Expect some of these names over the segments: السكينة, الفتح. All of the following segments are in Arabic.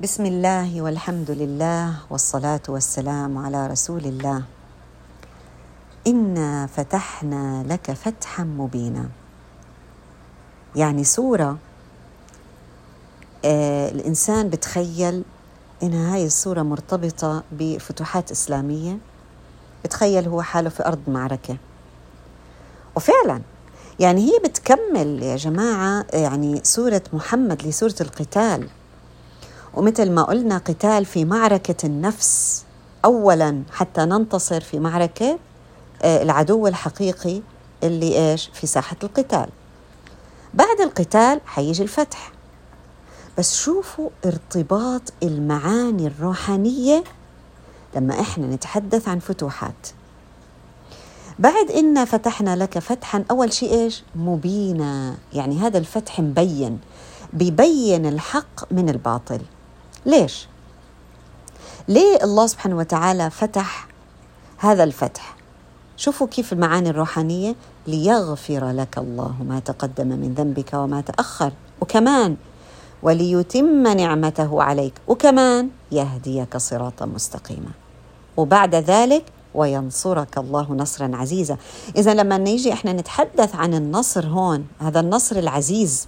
بسم الله والحمد لله والصلاة والسلام على رسول الله. إنا فتحنا لك فتحا مبينا. يعني صورة الإنسان بتخيل إن هاي الصورة مرتبطة بفتوحات إسلامية، بتخيل هو حاله في أرض معركة، وفعلا يعني هي بتكمل يا جماعة يعني سورة محمد لسورة القتال. ومثل ما قلنا قتال في معركة النفس أولا حتى ننتصر في معركة العدو الحقيقي اللي في ساحة القتال. بعد القتال حيجي الفتح. بس شوفوا ارتباط المعاني الروحانية لما احنا نتحدث عن فتوحات. بعد إنا فتحنا لك فتحا، أول شيء مبينا، يعني هذا الفتح مبين، بيبين الحق من الباطل. ليش؟ ليه الله سبحانه وتعالى فتح هذا الفتح؟ شوفوا كيف المعاني الروحانية، ليغفر لك الله ما تقدم من ذنبك وما تأخر، وكمان وليتم نعمته عليك، وكمان يهديك صراطا مستقيما، وبعد ذلك وينصرك الله نصرا عزيزا. إذا لما نيجي احنا نتحدث عن النصر هون، هذا النصر العزيز،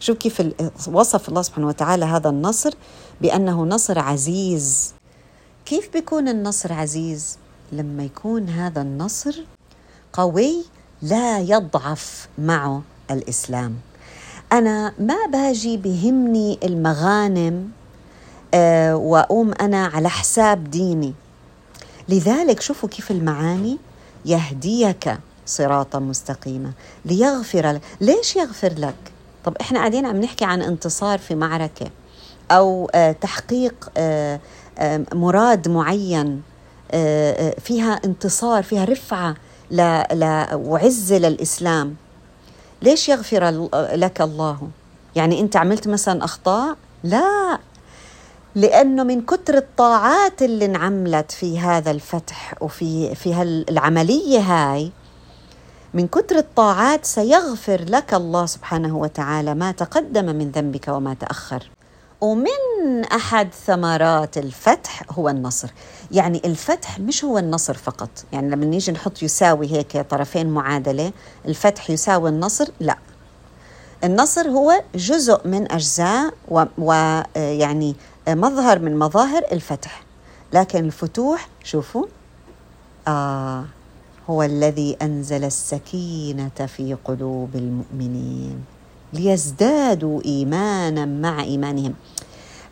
شوف كيف وصف الله سبحانه وتعالى هذا النصر بأنه نصر عزيز. كيف بيكون النصر عزيز؟ لما يكون هذا النصر قوي لا يضعف معه الإسلام. أنا ما باجي بهمني المغانم وأقوم أنا على حساب ديني. لذلك شوفوا كيف المعاني، يهديك صراطا مستقيما، ليغفر لك. ليش يغفر لك؟ طب إحنا قاعدين عم نحكي عن انتصار في معركة أو تحقيق مراد معين فيها انتصار، فيها رفعة وعزة للإسلام. ليش يغفر لك الله؟ يعني أنت عملت مثلا أخطاء؟ لا، لأنه من كتر الطاعات اللي انعملت في هذا الفتح وفي هالعملية هاي، من كتر الطاعات سيغفر لك الله سبحانه وتعالى ما تقدم من ذنبك وما تأخر. ومن أحد ثمرات الفتح هو النصر. يعني الفتح مش هو النصر فقط، يعني لما نيجي نحط يساوي هيك طرفين معادلة، الفتح يساوي النصر، لا، النصر هو جزء من أجزاء ويعني مظهر من مظاهر الفتح. لكن الفتوح شوفوا هو الذي أنزل السكينة في قلوب المؤمنين ليزدادوا إيمانا مع إيمانهم.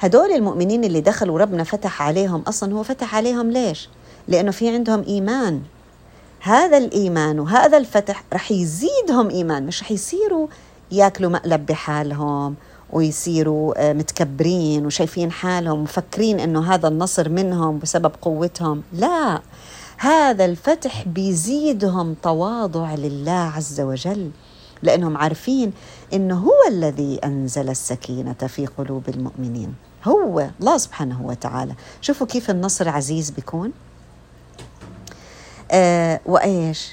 هدول المؤمنين اللي دخلوا ربنا فتح عليهم، أصلا هو فتح عليهم ليش؟ لأنه في عندهم إيمان. هذا الإيمان وهذا الفتح رح يزيدهم إيمان، مش رح يصيروا يأكلوا مقلب بحالهم ويصيروا متكبرين وشايفين حالهم ومفكرين أنه هذا النصر منهم بسبب قوتهم. لا، هذا الفتح بيزيدهم تواضع لله عز وجل، لأنهم عارفين إنه هو الذي أنزل السكينة في قلوب المؤمنين، هو الله سبحانه وتعالى. شوفوا كيف النصر عزيز بيكون. وإيش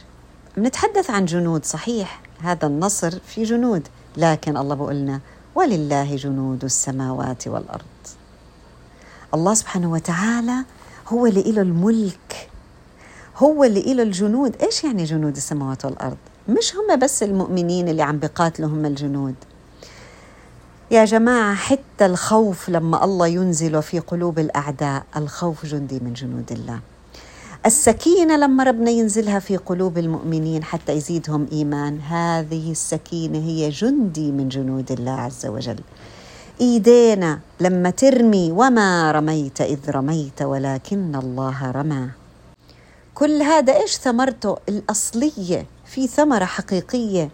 بنتحدث عن جنود، صحيح هذا النصر في جنود، لكن الله بقولنا ولله جنود السماوات والأرض. الله سبحانه وتعالى هو اللي إله الملك، هو اللي إله الجنود. إيش يعني جنود السماوات والأرض؟ مش هم بس المؤمنين اللي عم بيقاتلوا هم الجنود يا جماعة. حتى الخوف لما الله ينزله في قلوب الأعداء، الخوف جندي من جنود الله. السكينة لما ربنا ينزلها في قلوب المؤمنين حتى يزيدهم إيمان، هذه السكينة هي جندي من جنود الله عز وجل. إيدينا لما ترمي، وما رميت إذ رميت ولكن الله رمى. كل هذا إيش ثمرته الأصلية؟ في ثمرة حقيقية،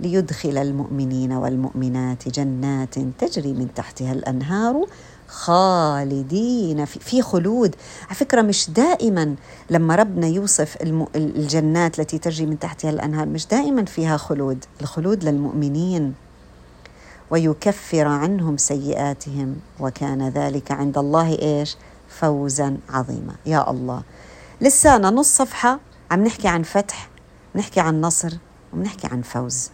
ليدخل المؤمنين والمؤمنات جنات تجري من تحتها الأنهار خالدين في خلود. على فكرة مش دائما لما ربنا يوصف الجنات التي تجري من تحتها الأنهار مش دائما فيها خلود، الخلود للمؤمنين. ويكفر عنهم سيئاتهم وكان ذلك عند الله فوزا عظيما. يا الله، لسانا نص صفحة عم نحكي عن فتح، نحكي عن نصر، ونحكي عن فوز.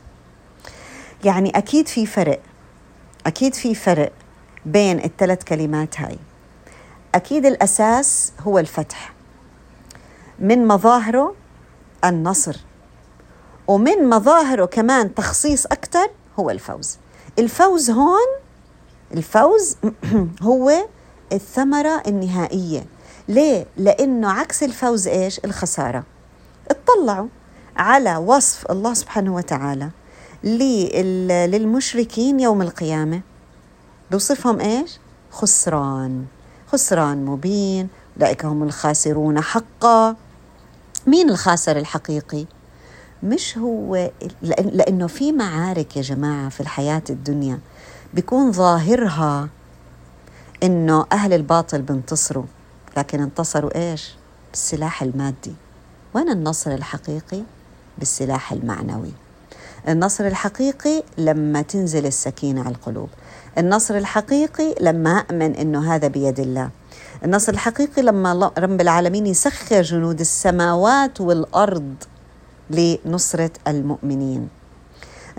يعني أكيد في فرق بين الثلاث كلمات هاي. أكيد الأساس هو الفتح، من مظاهره النصر، ومن مظاهره كمان تخصيص أكتر هو الفوز. الفوز هون، الفوز هو الثمرة النهائية. ليه؟ لأنه عكس الفوز إيش؟ الخسارة. اطلعوا على وصف الله سبحانه وتعالى للمشركين يوم القيامة، بوصفهم إيش؟ خسران، خسران مبين، أولئك هم الخاسرون حقا. مين الخاسر الحقيقي؟ مش هو، لأنه في معارك يا جماعة في الحياة الدنيا بيكون ظاهرها إنه أهل الباطل بنتصروا، لكن انتصروا إيش؟ بالسلاح المادي. وين النصر الحقيقي؟ بالسلاح المعنوي. النصر الحقيقي لما تنزل السكينة على القلوب، النصر الحقيقي لما أؤمن إنه هذا بيد الله، النصر الحقيقي لما رب العالمين يسخر جنود السماوات والأرض لنصرة المؤمنين،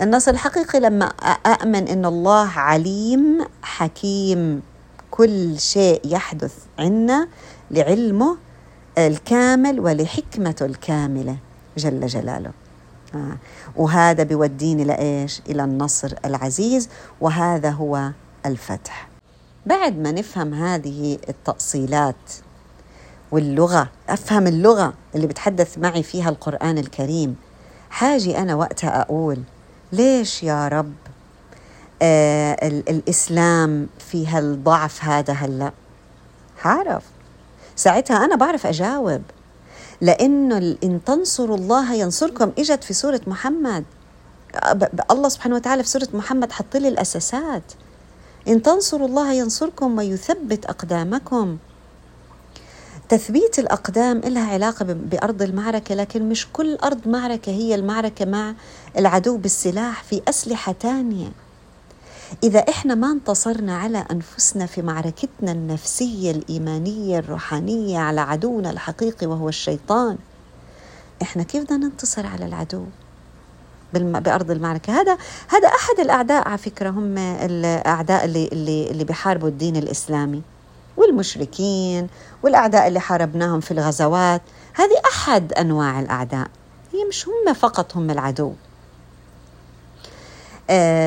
النصر الحقيقي لما أؤمن إن الله عليم حكيم، كل شيء يحدث عنا لعلمه الكامل ولحكمته الكاملة جل جلاله. وهذا بيوديني لإيش؟ إلى النصر العزيز، وهذا هو الفتح. بعد ما نفهم هذه التأصيلات واللغة، أفهم اللغة اللي بتحدث معي فيها القرآن الكريم، حاجي أنا وقتها أقول ليش يا رب الإسلام في هالضعف هذا هلأ؟ هعرف ساعتها، أنا بعرف أجاوب، لأنه إن تنصروا الله ينصركم إجت في سورة محمد. الله سبحانه وتعالى في سورة محمد حط لي الأساسات، إن تنصروا الله ينصركم ويثبت أقدامكم. تثبيت الأقدام لها علاقة بأرض المعركة، لكن مش كل أرض معركة هي المعركة مع العدو بالسلاح، في أسلحة تانية. إذا إحنا ما انتصرنا على أنفسنا في معركتنا النفسية الإيمانية الروحانية على عدونا الحقيقي وهو الشيطان، إحنا كيف بدنا ننتصر على العدو بأرض المعركة؟ هذا أحد الأعداء على فكرة، هم الأعداء اللي بيحاربوا الدين الإسلامي، والمشركين والأعداء اللي حاربناهم في الغزوات، هذه أحد أنواع الأعداء، هي مش هم فقط هم العدو.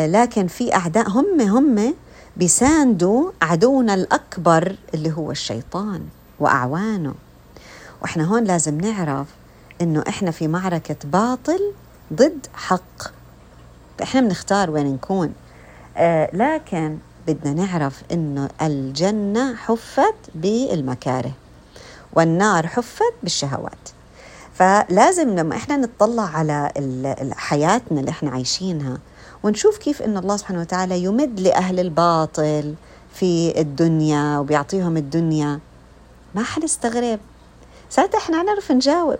لكن في أعداء هم بيساندوا عدونا الأكبر اللي هو الشيطان وأعوانه. وإحنا هون لازم نعرف إنه إحنا في معركة باطل ضد حق، إحنا بنختار وين نكون. لكن بدنا نعرف إنه الجنة حفت بالمكاره والنار حفت بالشهوات، فلازم لما إحنا نتطلع على حياتنا اللي إحنا عايشينها ونشوف كيف إن الله سبحانه وتعالى يمد لأهل الباطل في الدنيا وبيعطيهم الدنيا، ما حنستغرب ساعتها، إحنا نعرف نجاوب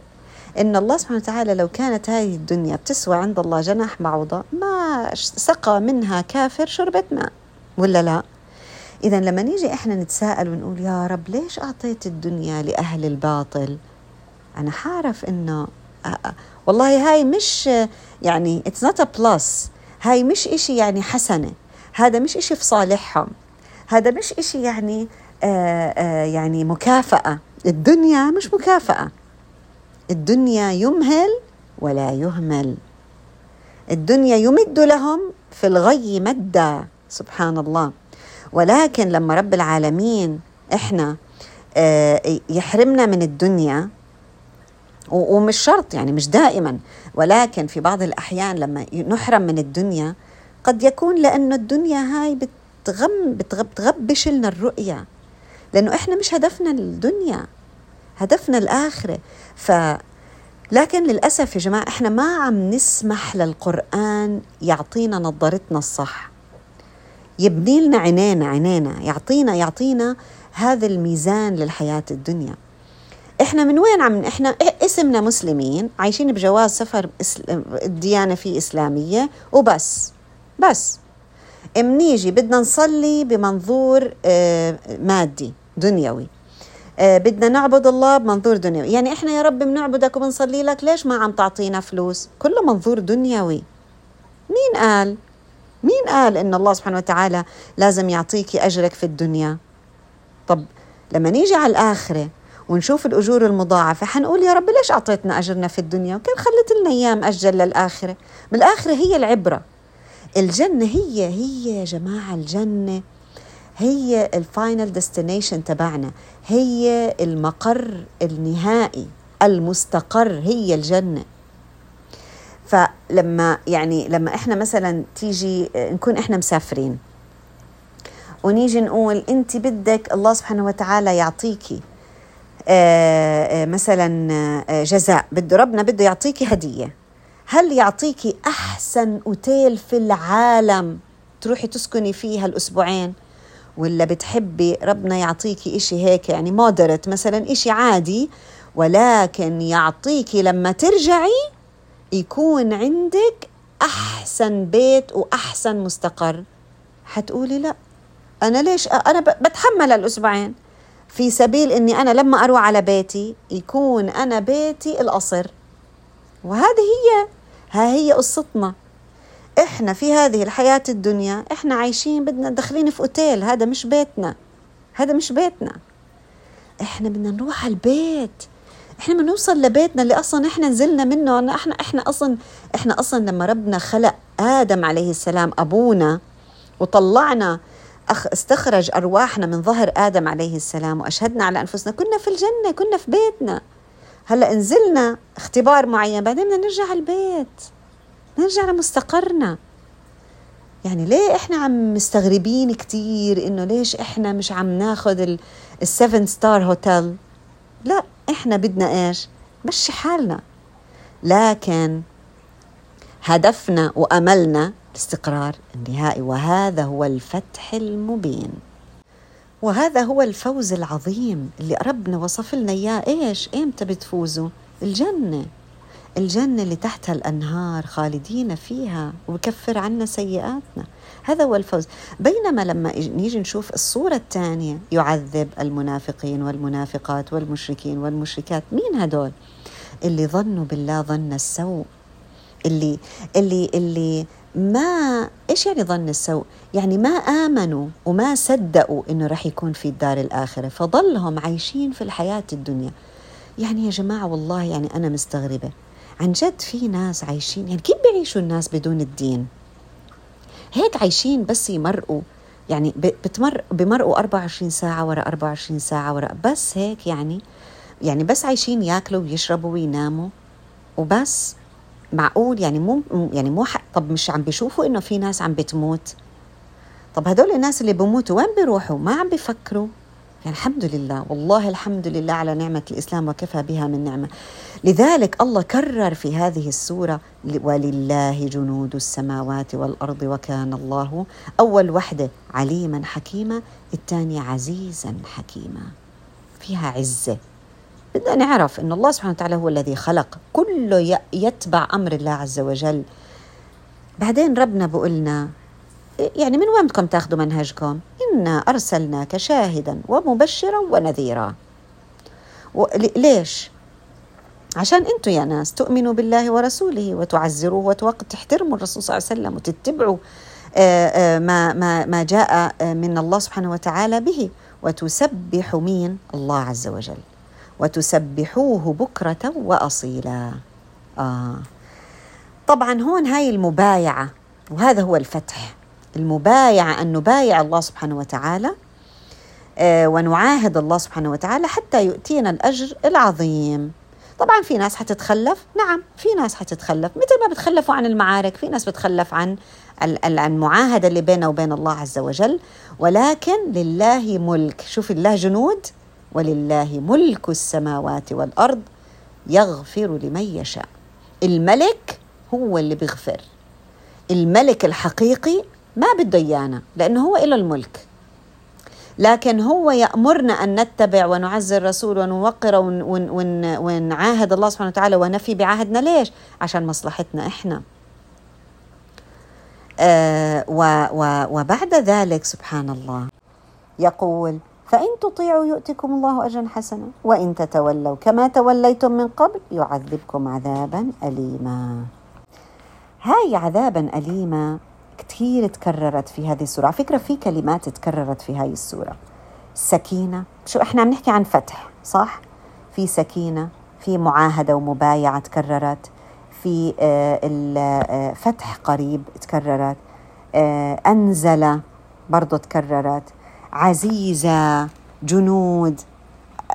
إن الله سبحانه وتعالى لو كانت هذه الدنيا بتسوى عند الله جناح بعوضة ما سقى منها كافر شربت ماء، ولا لا؟ إذا لما نيجي إحنا نتساءل ونقول يا رب ليش أعطيت الدنيا لأهل الباطل، أنا حعرف إنه والله هاي مش يعني it's not a plus، هاي مش إشي يعني حسنة، هذا مش إشي في صالحهم، هذا مش إشي يعني يعني مكافأة. الدنيا مش مكافأة، الدنيا يمهل ولا يهمل، الدنيا يمد لهم في الغي مدى، سبحان الله. ولكن لما رب العالمين إحنا يحرمنا من الدنيا، ومش شرط يعني مش دائما، ولكن في بعض الأحيان لما نحرم من الدنيا قد يكون لأنه الدنيا هاي بتغبش لنا الرؤية، لأنه إحنا مش هدفنا الدنيا، هدفنا الآخرة. لكن للأسف يا جماعة إحنا ما عم نسمح للقرآن يعطينا نظرتنا الصح، يبني لنا عينينا، يعطينا هذا الميزان للحياة الدنيا. إحنا من وين إحنا اسمنا مسلمين عايشين بجواز سفر الديانة فيه إسلامية وبس منيجي بدنا نصلي بمنظور مادي دنيوي، بدنا نعبد الله بمنظور دنيوي، يعني إحنا يا رب بنعبدك وبنصلي لك، ليش ما عم تعطينا فلوس؟ كله منظور دنيوي. مين قال؟ مين قال إن الله سبحانه وتعالى لازم يعطيك أجرك في الدنيا؟ طب لما نيجي على الآخرة ونشوف الأجور المضاعفة حنقول يا رب ليش أعطيتنا أجرنا في الدنيا وكيف خلت لنا أيام أجل للآخرة؟ بالآخرة هي العبرة. الجنة هي يا جماعة، الجنة هي الفاينل ديستنيشن تبعنا، هي المقر النهائي المستقر، هي الجنة. فلما يعني لما إحنا مثلا تيجي نكون إحنا مسافرين ونيجي نقول أنت بدك الله سبحانه وتعالى يعطيكي مثلا جزاء، بده ربنا بده يعطيكي هدية، هل يعطيكي أحسن أوتيل في العالم تروحي تسكني فيها الأسبوعين، ولا بتحبي ربنا يعطيكي إشي هيك يعني مودرت مثلا إشي عادي، ولكن يعطيكي لما ترجعي يكون عندك أحسن بيت وأحسن مستقر؟ حتقولي لا، أنا ليش أنا بتحمل الأسبوعين في سبيل أني أنا لما أروح على بيتي يكون أنا بيتي القصر. وهذه هي قصتنا إحنا في هذه الحياة الدنيا، إحنا عايشين بدنا دخلين في أوتيل، هذا مش بيتنا. إحنا بدنا نروح على البيت، إحنا ما نوصل لبيتنا اللي أصلا إحنا نزلنا منه. إحنا أصلا لما ربنا خلق آدم عليه السلام أبونا وطلعنا استخرج أرواحنا من ظهر آدم عليه السلام وأشهدنا على أنفسنا كنا في الجنة، كنا في بيتنا. هلأ انزلنا اختبار معين، بعدين بدنا نرجع البيت، نرجع لمستقرنا. يعني ليه إحنا عم مستغربين كتير إنه ليش إحنا مش عم ناخد 7 ستار هوتيل؟ لا، إحنا بدنا إيش؟ مشي حالنا، لكن هدفنا وأملنا الاستقرار النهائي، وهذا هو الفتح المبين، وهذا هو الفوز العظيم اللي ربنا وصف لنا إياه. إيش؟ إمتى بتفوزوا؟ الجنة اللي تحتها الأنهار خالدين فيها وبكفر عنا سيئاتنا، هذا هو الفوز. بينما لما نيجي نشوف الصورة الثانية يعذب المنافقين والمنافقات والمشركين والمشركات، مين هدول؟ اللي ظنوا بالله ظن السوء، اللي ما إيش يعني ظن السوء؟ يعني ما آمنوا وما صدقوا إنه رح يكون في الدار الآخرة، فظلهم عايشين في الحياة الدنيا. يعني يا جماعة والله يعني أنا مستغربة عن جد، في ناس عايشين يعني كيف بيعيشوا الناس بدون الدين هيك عايشين، بس يمرقوا يعني بمرقوا 24 ساعة ورا 24 ساعة ورا، بس هيك يعني بس عايشين ياكلوا ويشربوا ويناموا وبس. معقول يعني مو طب مش عم بيشوفوا إنه في ناس عم بتموت؟ طب هدول الناس اللي بموتوا وين بيروحوا؟ ما عم بيفكروا يعني. الحمد لله، والله الحمد لله على نعمة الإسلام وكفى بها من نعمة. لذلك الله كرر في هذه السورة ولله جنود السماوات والأرض وكان الله، أول وحدة عليما حكيما، الثانية عزيزا حكيما، فيها عزة. بدنا نعرف أن الله سبحانه وتعالى هو الذي خلق، كله يتبع أمر الله عز وجل. بعدين ربنا بقولنا يعني من وين بدكم تاخذوا منهجكم؟ إنا أرسلناك شاهدا ومبشرا ونذيرا. ليش؟ عشان أنتوا يا ناس تؤمنوا بالله ورسوله وتعزروه وتحترموا الرسول صلى الله عليه وسلم وتتبعوا ما جاء من الله سبحانه وتعالى به، وتسبحوا مين؟ الله عز وجل، وتسبحوه بكرة وأصيلا. طبعا هون هاي المبايعة، وهذا هو الفتح، المبايعة، أن نبايع الله سبحانه وتعالى ونعاهد الله سبحانه وتعالى حتى يؤتينا الأجر العظيم. طبعا في ناس حتتخلف، نعم في ناس حتتخلف، مثل ما بتخلفوا عن المعارك في ناس بتخلف عن المعاهدة اللي بينه وبين الله عز وجل، ولكن لله ملك، شوف الله جنود، ولله ملك السماوات والأرض يغفر لمن يشاء. الملك هو اللي بيغفر، الملك الحقيقي ما بده إيانا لأنه هو إله الملك، لكن هو يأمرنا أن نتبع ونعزي الرسول ونوقر ونعاهد الله سبحانه وتعالى ونفي بعهدنا. ليش؟ عشان مصلحتنا إحنا. وبعد ذلك سبحان الله يقول فإن تطيعوا يؤتكم الله أجرا حسنا وإن تتولوا كما توليتم من قبل يعذبكم عذابا أليما. هاي عذابا أليما كتير تكررت في هذه السورة. على فكرة في كلمات تكررت في هاي السورة، السكينة. شو احنا بنحكي عن فتح صح؟ في سكينة، في معاهدة ومبايعة تكررت، في الفتح قريب تكررت، أنزل برضو تكررت، عزيزة، جنود،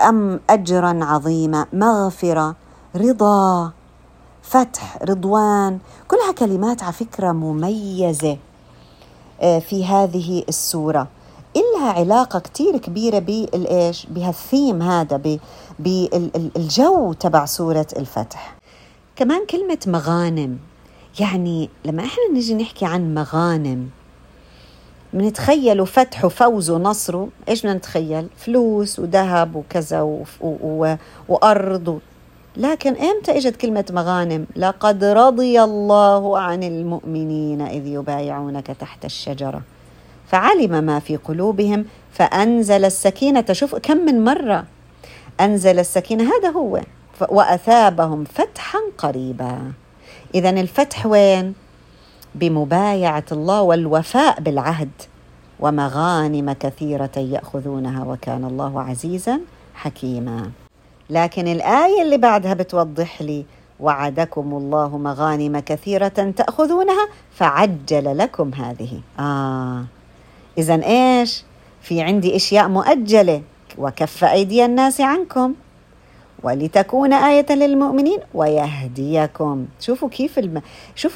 أم أجرا عظيمة، مغفرة، رضا، فتح، رضوان، كلها كلمات على فكرة مميزة في هذه السورة، إلها علاقة كتير كبيرة بالإيش، بهالثيم هذا، بالجو تبع سورة الفتح. كمان كلمة مغانم، يعني لما إحنا نجي نحكي عن مغانم بنتخيلوا فتح وفوز ونصره، إيش نتخيل؟ فلوس وذهب وكذا وأرض. لكن إمتى إجت كلمة مغانم؟ لقد رضي الله عن المؤمنين إذ يبايعونك تحت الشجرة فعلم ما في قلوبهم فأنزل السكينة. شوف كم من مرة أنزل السكينة، هذا هو، وأثابهم فتحا قريبا. إذن الفتح وين؟ بمبايعة الله والوفاء بالعهد. ومغانم كثيرة يأخذونها وكان الله عزيزا حكيما. لكن الآية اللي بعدها بتوضح لي وعدكم الله مغانم كثيرة تأخذونها فعجل لكم هذه. إذن إيش؟ في عندي إشياء مؤجلة، وكف أيدي الناس عنكم ولتكون آية للمؤمنين ويهديكم. شوفوا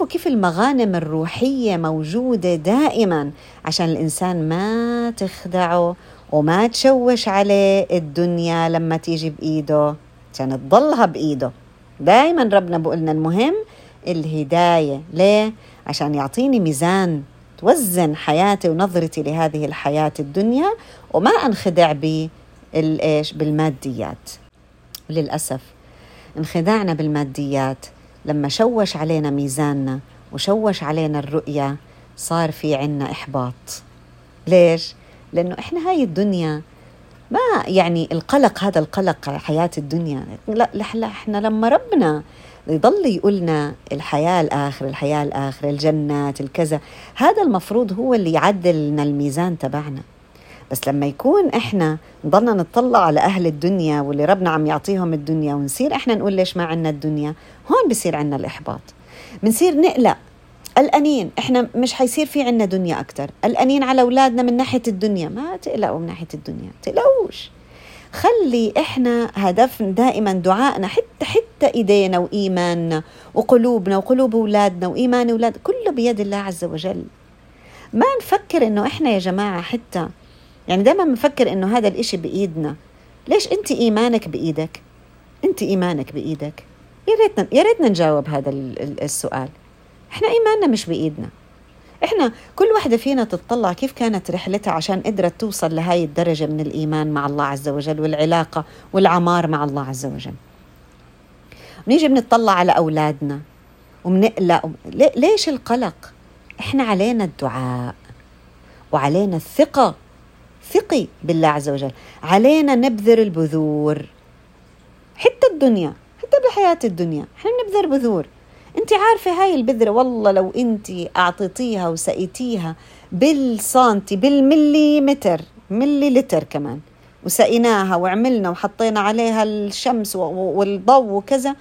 كيف المغانم الروحية موجودة دائما عشان الإنسان ما تخدعه وما تشوش عليه الدنيا لما تيجي بإيده، عشان تضلها بإيده. دائما ربنا بقولنا المهم الهداية، ليه؟ عشان يعطيني ميزان توزن حياتي ونظرتي لهذه الحياة الدنيا وما أنخدع بالماديات. للأسف انخدعنا بالماديات لما شوش علينا ميزاننا وشوش علينا الرؤية، صار في عنا إحباط. ليش؟ لأنه إحنا هاي الدنيا ما يعني القلق، هذا القلق حياة الدنيا، لا إحنا لما ربنا يضل يقولنا الحياة الآخر، الجنات، الكذا، هذا المفروض هو اللي يعدل لنا الميزان تبعنا. بس لما يكون إحنا نضلنا نطلع على أهل الدنيا واللي ربنا عم يعطيهم الدنيا ونصير إحنا نقول ليش ما عنا الدنيا، هون بصير عنا الإحباط، بنصير نقلق، القلقانين إحنا مش حيصير في عنا دنيا أكتر، القلقانين على أولادنا من ناحية الدنيا. ما تقلقوا من ناحية الدنيا، تقلقوش، خلي إحنا هدفنا دائما دعائنا، حتى إيدينا وإيماننا وقلوبنا وقلوب أولادنا وإيمان أولاد، كله بيد الله عز وجل. ما نفكر إنه إحنا يا جماعة، حتى يعني دائما بنفكر إنه هذا الإشي بإيدنا. ليش؟ أنت إيمانك بإيدك. يا ريتنا نجاوب هذا السؤال. إحنا إيماننا مش بإيدنا، إحنا كل واحدة فينا تتطلع كيف كانت رحلتها عشان قدرت توصل لهاي الدرجة من الإيمان مع الله عز وجل والعلاقة والعمار مع الله عز وجل. ونيجي بنتطلع على أولادنا ومنقلق، ليش القلق؟ إحنا علينا الدعاء وعلينا الثقة، ثقي بالله عز وجل، علينا نبذر البذور، حتى الدنيا، حتى بحياة الدنيا إحنا بنبذر بذور. أنت عارفة هاي البذرة والله لو أنت أعطيتيها وسقيتيها بالسانتي بالمليمتر، مليلتر كمان، وسقيناها وعملنا وحطينا عليها الشمس والضوء وكذا،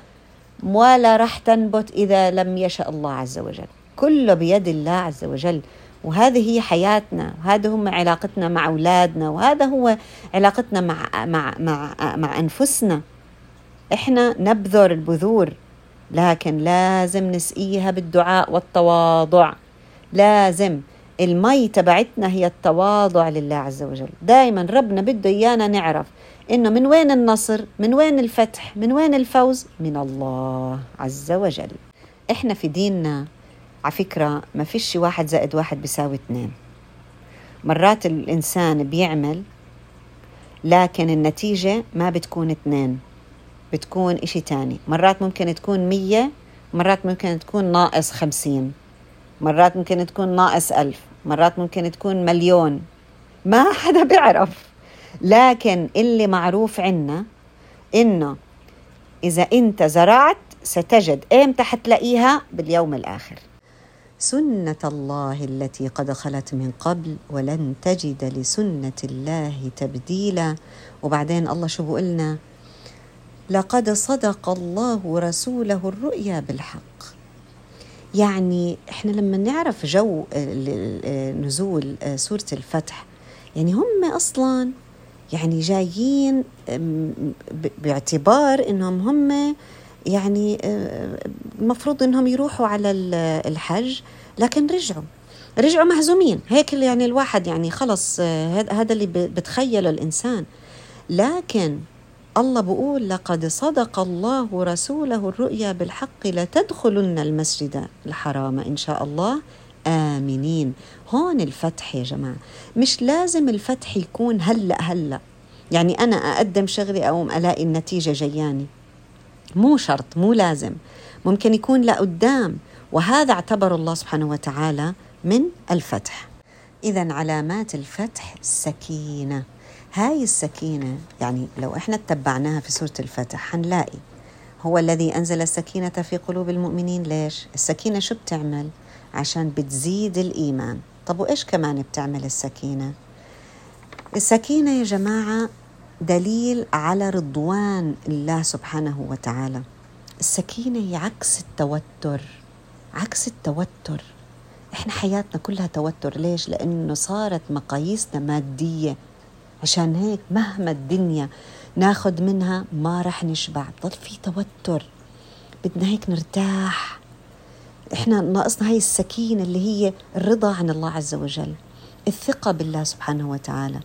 ولا رح تنبت إذا لم يشاء الله عز وجل. كله بيد الله عز وجل، وهذه هي حياتنا، وهذا هم علاقتنا مع أولادنا، وهذا هو علاقتنا مع أنفسنا. إحنا نبذر البذور، لكن لازم نسقيها بالدعاء والتواضع. لازم المي تبعتنا هي التواضع لله عز وجل. دائما ربنا بده إيانا نعرف إنه من وين النصر، من وين الفتح، من وين الفوز؟ من الله عز وجل. إحنا في ديننا على فكرة ما فيش 1+1=2. مرات الإنسان بيعمل لكن النتيجة ما بتكون 2، بتكون إشي تاني. مرات ممكن تكون 100، مرات ممكن تكون -50، مرات ممكن تكون -1000، مرات ممكن تكون 1,000,000. ما حدا بيعرف، لكن اللي معروف عنا إنه إذا أنت زرعت ستجد. إمتى حتلاقيها؟ باليوم الآخر. سنة الله التي قد خلت من قبل ولن تجد لسنة الله تبديلا. وبعدين الله شو بقولنا؟ لقد صدق الله رسوله الرؤيا بالحق. يعني احنا لما نعرف جو نزول سورة الفتح، يعني هم اصلا يعني جايين باعتبار انهم هم يعني المفروض انهم يروحوا على الحج، لكن رجعوا مهزومين هيك. يعني الواحد يعني خلص هذا اللي بتخيله الانسان، لكن الله بقول لقد صدق الله رسوله الرؤيا بالحق لتدخلن المسجد الحرام إن شاء الله آمنين. هون الفتح يا جماعة، مش لازم الفتح يكون هلأ يعني أنا أقدم شغلي أو ألاقي النتيجة جياني، مو شرط، مو لازم، ممكن يكون لقدام، وهذا اعتبر الله سبحانه وتعالى من الفتح. إذن علامات الفتح السكينة. هاي السكينة يعني لو إحنا اتبعناها في سورة الفتح هنلاقي هو الذي أنزل السكينة في قلوب المؤمنين. ليش؟ السكينة شو بتعمل؟ عشان بتزيد الإيمان. طب وإيش كمان بتعمل السكينة؟ السكينة يا جماعة دليل على رضوان الله سبحانه وتعالى. السكينة هي عكس التوتر. إحنا حياتنا كلها توتر. ليش؟ لأنه صارت مقاييسنا مادية، عشان هيك مهما الدنيا ناخد منها ما رح نشبع، بضل في توتر، بدنا هيك نرتاح. إحنا ناقصنا هاي السكينة اللي هي الرضا عن الله عز وجل، الثقة بالله سبحانه وتعالى.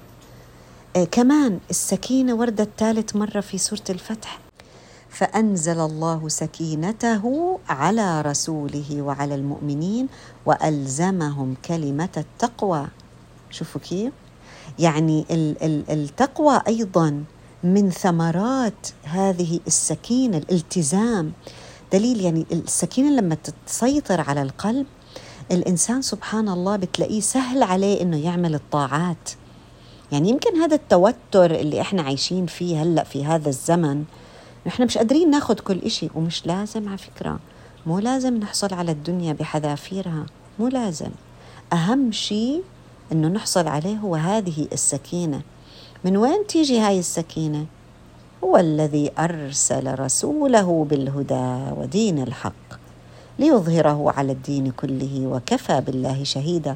كمان السكينة وردت ثالث مرة في سورة الفتح، فأنزل الله سكينته على رسوله وعلى المؤمنين وألزمهم كلمة التقوى. شوفوا كيف يعني التقوى أيضا من ثمرات هذه السكينة، الالتزام. دليل يعني السكينة لما تسيطر على القلب الإنسان سبحان الله بتلاقيه سهل عليه إنه يعمل الطاعات. يعني يمكن هذا التوتر اللي إحنا عايشين فيه هلأ في هذا الزمن، إحنا مش قادرين ناخد كل إشي، ومش لازم على فكرة، مو لازم نحصل على الدنيا بحذافيرها، مو لازم. أهم شيء إنه نحصل عليه هو هذه السكينة. من وين تيجي هاي السكينة؟ هو الذي أرسل رسوله بالهدى ودين الحق ليظهره على الدين كله وكفى بالله شهيدا.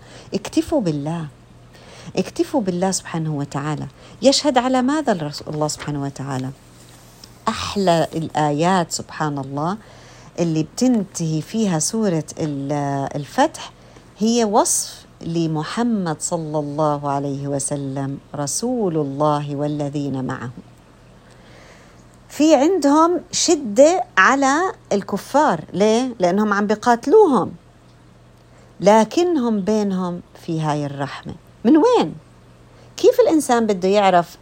اكتفوا بالله سبحانه وتعالى. يشهد على ماذا الله سبحانه وتعالى؟ أحلى الآيات سبحان الله اللي بتنتهي فيها سورة الفتح هي وصف لمحمد صلى الله عليه وسلم، رسول الله والذين معه. في عندهم شدة على الكفار، ليه؟ لأنهم عم بيقاتلوهم، لكنهم بينهم في هاي الرحمة. من وين؟ كيف الإنسان بده يعرف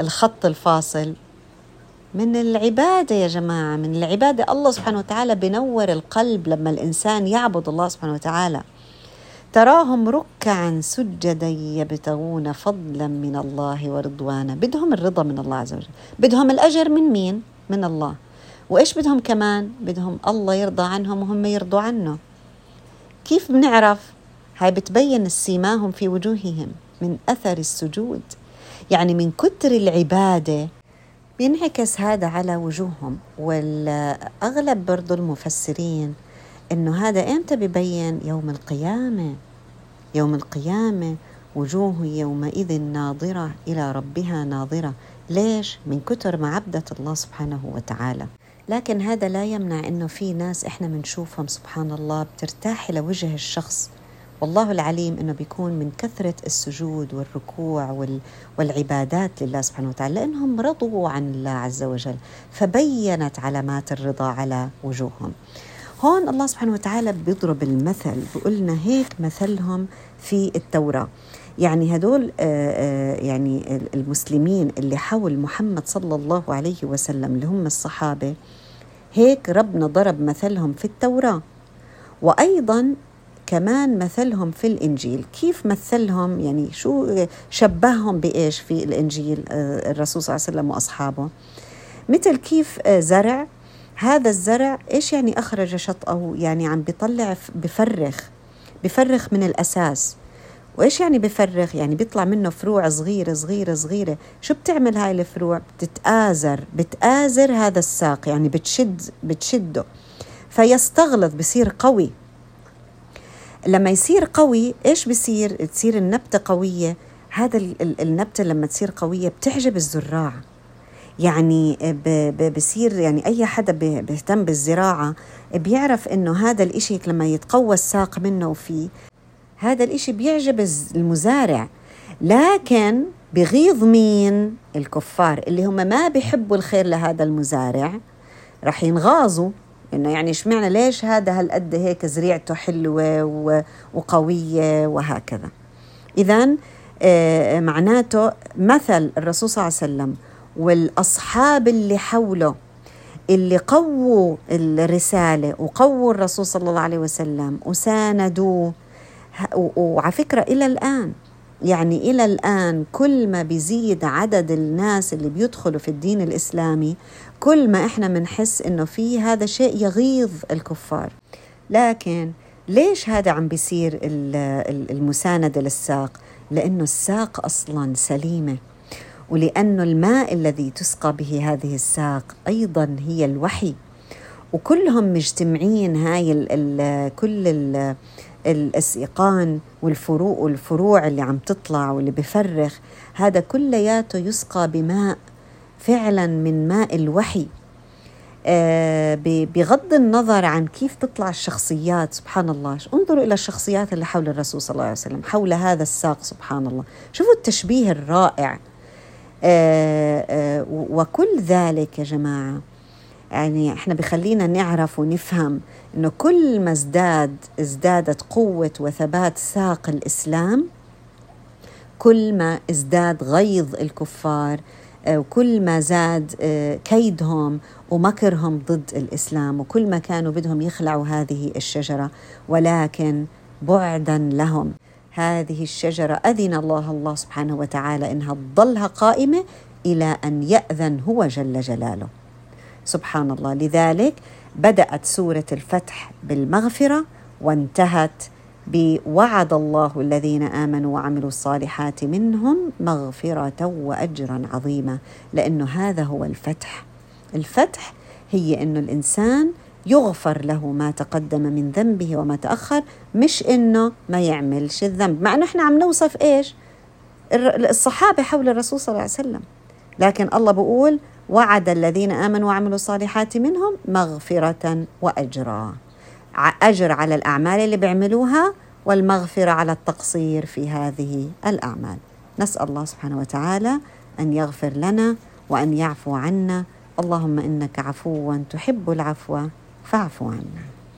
الخط الفاصل؟ من العبادة يا جماعة، من العبادة. الله سبحانه وتعالى بنور القلب لما الإنسان يعبد الله سبحانه وتعالى. تراهم ركعا سجدا يبتغون فضلا من الله ورضوانا. بدهم الرضا من الله عز وجل، بدهم الأجر من مين؟ من الله. وإيش بدهم كمان؟ بدهم الله يرضى عنهم وهم يرضوا عنه. كيف بنعرف؟ هاي بتبين السيماهم في وجوههم من أثر السجود، يعني من كتر العبادة بينعكس هذا على وجوههم. والأغلب برضو المفسرين إنه هذا إمتى ببين؟ يوم القيامة وجوه يومئذ ناظرة إلى ربها ناظرة. ليش؟ من كتر ما عبدت الله سبحانه وتعالى. لكن هذا لا يمنع إنه في ناس إحنا منشوفهم سبحان الله بترتاحي لوجه الشخص، والله العليم إنه بيكون من كثرة السجود والركوع والعبادات لله سبحانه وتعالى، لأنهم رضوا عن الله عز وجل، فبينت علامات الرضا على وجوههم. هون الله سبحانه وتعالى بيضرب المثل، بيقولنا هيك مثلهم في التوراة. يعني هدول يعني المسلمين اللي حول محمد صلى الله عليه وسلم اللي هم الصحابة، هيك ربنا ضرب مثلهم في التوراة. وأيضا كمان مثلهم في الإنجيل. كيف مثلهم؟ يعني شو شبههم بإيش في الإنجيل الرسول صلى الله عليه وسلم وأصحابه؟ مثل كيف زرع، هذا الزرع إيش يعني أخرج شطأه، يعني عم بيطلع بفرخ. بفرخ من الأساس. وإيش يعني بفرخ؟ يعني بيطلع منه فروع صغيرة صغيرة صغيرة. شو بتعمل هاي الفروع؟ بتآزر هذا الساق، يعني بتشده فيستغلظ، بصير قوي. لما يصير قوي إيش بصير؟ تصير النبتة قوية. هذا النبتة لما تصير قوية بتحجب الزراعة، يعني بصير يعني أي حدا بيهتم بالزراعة بيعرف إنه هذا الإشي لما يتقوى الساق منه وفيه هذا الإشي بيعجب المزارع. لكن بغيظ مين؟ الكفار اللي هم ما بيحبوا الخير لهذا المزارع، رح ينغاظوا إنه يعني إشمعنى، ليش هذا هالقد هيك زريعته حلوة وقوية وهكذا. إذن معناته مثل الرسول صلى الله عليه وسلم والأصحاب اللي حوله اللي قووا الرسالة وقووا الرسول صلى الله عليه وسلم وساندوه، وعلى فكرة إلى الآن، يعني إلى الآن كل ما بيزيد عدد الناس اللي بيدخلوا في الدين الإسلامي كل ما إحنا منحس إنه في هذا شيء يغيظ الكفار. لكن ليش هذا عم بيصير المساندة للساق؟ لأنه الساق أصلا سليمة، ولأنه الماء الذي تسقى به هذه الساق أيضا هي الوحي، وكلهم مجتمعين هاي كل الأسيقان والفروع اللي عم تطلع واللي بفرخ هذا كلياته يسقى بماء فعلا من ماء الوحي. بغض النظر عن كيف تطلع الشخصيات، سبحان الله، انظروا إلى الشخصيات اللي حول الرسول صلى الله عليه وسلم حول هذا الساق، سبحان الله، شوفوا التشبيه الرائع. وكل ذلك يا جماعة يعني احنا بخلينا نعرف ونفهم انه كل ما ازدادت قوة وثبات ساق الإسلام كل ما ازداد غيظ الكفار، وكل ما زاد كيدهم ومكرهم ضد الإسلام، وكل ما كانوا بدهم يخلعوا هذه الشجرة، ولكن بعدا لهم. هذه الشجرة أذن الله سبحانه وتعالى إنها تضلها قائمة إلى أن يأذن هو جل جلاله، سبحان الله. لذلك بدأت سورة الفتح بالمغفرة وانتهت بوعد الله الذين آمنوا وعملوا الصالحات منهم مغفرة وأجرا عظيما، لأنه هذا هو الفتح. الفتح هي إنه الإنسان يغفر له ما تقدم من ذنبه وما تأخر، مش إنه ما يعملش الذنب، مع أنه إحنا عم نوصف إيش الصحابة حول الرسول صلى الله عليه وسلم، لكن الله بقول وعد الذين آمنوا وعملوا الصالحات منهم مغفرة وأجرا، أجر على الأعمال اللي بيعملوها والمغفرة على التقصير في هذه الأعمال. نسأل الله سبحانه وتعالى أن يغفر لنا وأن يعفو عنا. اللهم إنك عفو تحب العفو فاعف عنا.